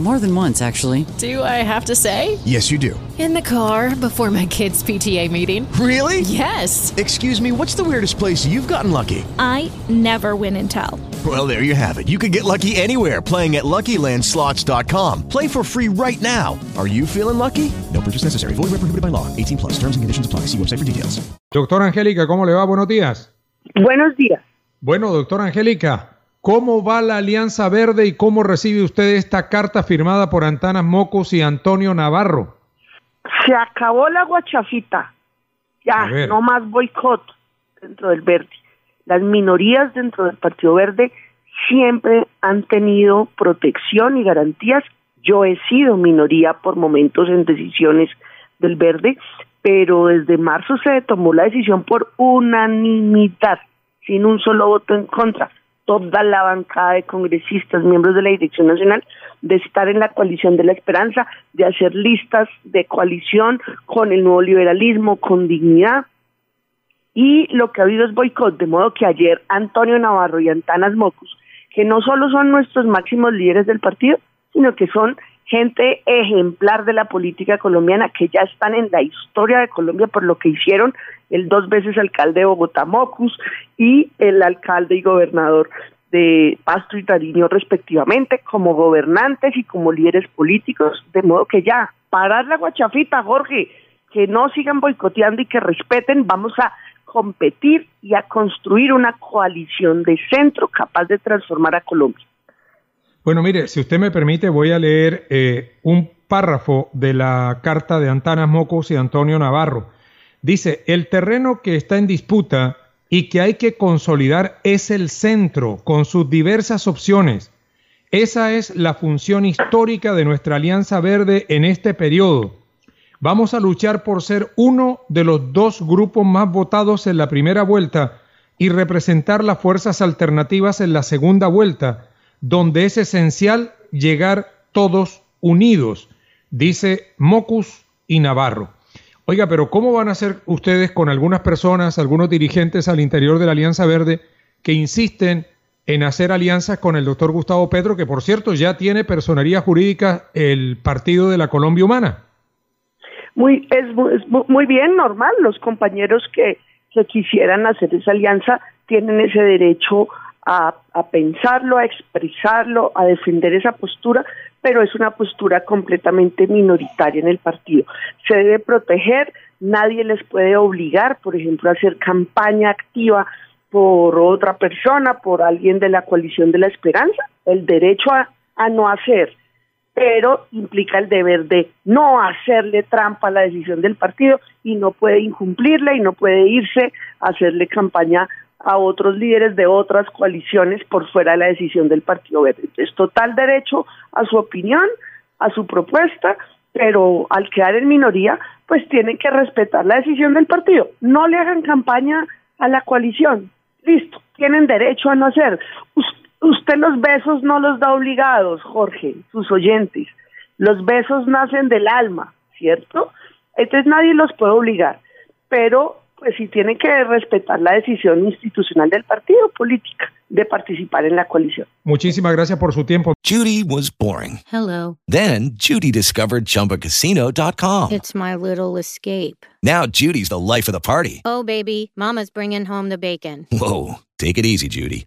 More than once, actually. Do I have to say? Yes, you do. In the car before my kids' PTA meeting. Really? Yes. Excuse me, what's the weirdest place you've gotten lucky? I never win and tell. Well, there you have it. You can get lucky anywhere, playing at luckylandslots.com. Play for free right now. Are you feeling lucky? No purchase necessary. Void where prohibited by law. 18 plus. Terms and conditions apply. See website for details. Doctora Angélica, ¿cómo le va? Buenos días. Buenos días. Bueno, doctora Angélica, ¿cómo va la Alianza Verde y cómo recibe usted esta carta firmada por Antanas Mockus y Antonio Navarro? Se acabó la guachafita. Ya, no más boicot dentro del Verde. Las minorías dentro del Partido Verde siempre han tenido protección y garantías. Yo he sido minoría por momentos en decisiones del Verde, pero desde marzo se tomó la decisión por unanimidad, sin un solo voto en contra. Toda la bancada de congresistas, miembros de la Dirección Nacional, de estar en la coalición de la esperanza, de hacer listas de coalición con el nuevo liberalismo, con dignidad, y lo que ha habido es boicot, de modo que ayer Antonio Navarro y Antanas Mockus, que no solo son nuestros máximos líderes del partido, sino que son gente ejemplar de la política colombiana, que ya están en la historia de Colombia por lo que hicieron, el 2 veces alcalde de Bogotá, Mockus, y el alcalde y gobernador de Pasto y Nariño respectivamente, como gobernantes y como líderes políticos, de modo que ya, parar la guachafita, Jorge, que no sigan boicoteando y que respeten, vamos a competir y a construir una coalición de centro capaz de transformar a Colombia. Bueno, mire, si usted me permite, voy a leer un párrafo de la carta de Antanas Mockus y Antonio Navarro. Dice, el terreno que está en disputa y que hay que consolidar es el centro, con sus diversas opciones. Esa es la función histórica de nuestra Alianza Verde en este periodo. Vamos a luchar por ser uno de los 2 grupos más votados en la primera vuelta y representar las fuerzas alternativas en la segunda vuelta, donde es esencial llegar todos unidos, dice Mockus y Navarro. Oiga, pero ¿cómo van a hacer ustedes con algunas personas, algunos dirigentes al interior de la Alianza Verde que insisten en hacer alianzas con el doctor Gustavo Pedro, que por cierto ya tiene personería jurídica el partido de la Colombia Humana? Es muy bien, normal, los compañeros que quisieran hacer esa alianza tienen ese derecho a pensarlo, a expresarlo, a defender esa postura, pero es una postura completamente minoritaria en el partido. Se debe proteger, nadie les puede obligar, por ejemplo, a hacer campaña activa por otra persona, por alguien de la coalición de la esperanza, el derecho a no hacer, pero implica el deber de no hacerle trampa a la decisión del partido y no puede incumplirla y no puede irse a hacerle campaña a otros líderes de otras coaliciones por fuera de la decisión del Partido Verde. Entonces, total derecho a su opinión, a su propuesta, pero al quedar en minoría, pues tienen que respetar la decisión del partido. No le hagan campaña a la coalición. Listo, tienen derecho a no hacer. Usted los besos no los da obligados, Jorge, sus oyentes. Los besos nacen del alma, ¿cierto? Entonces nadie los puede obligar, pero pues sí tienen que respetar la decisión institucional del partido, política, de participar en la coalición. Muchísimas gracias por su tiempo. Judy was boring. Hello. Then Judy discovered ChumbaCasino.com. It's my little escape. Now Judy's the life of the party. Oh, baby, mama's bringing home the bacon. Whoa, take it easy, Judy.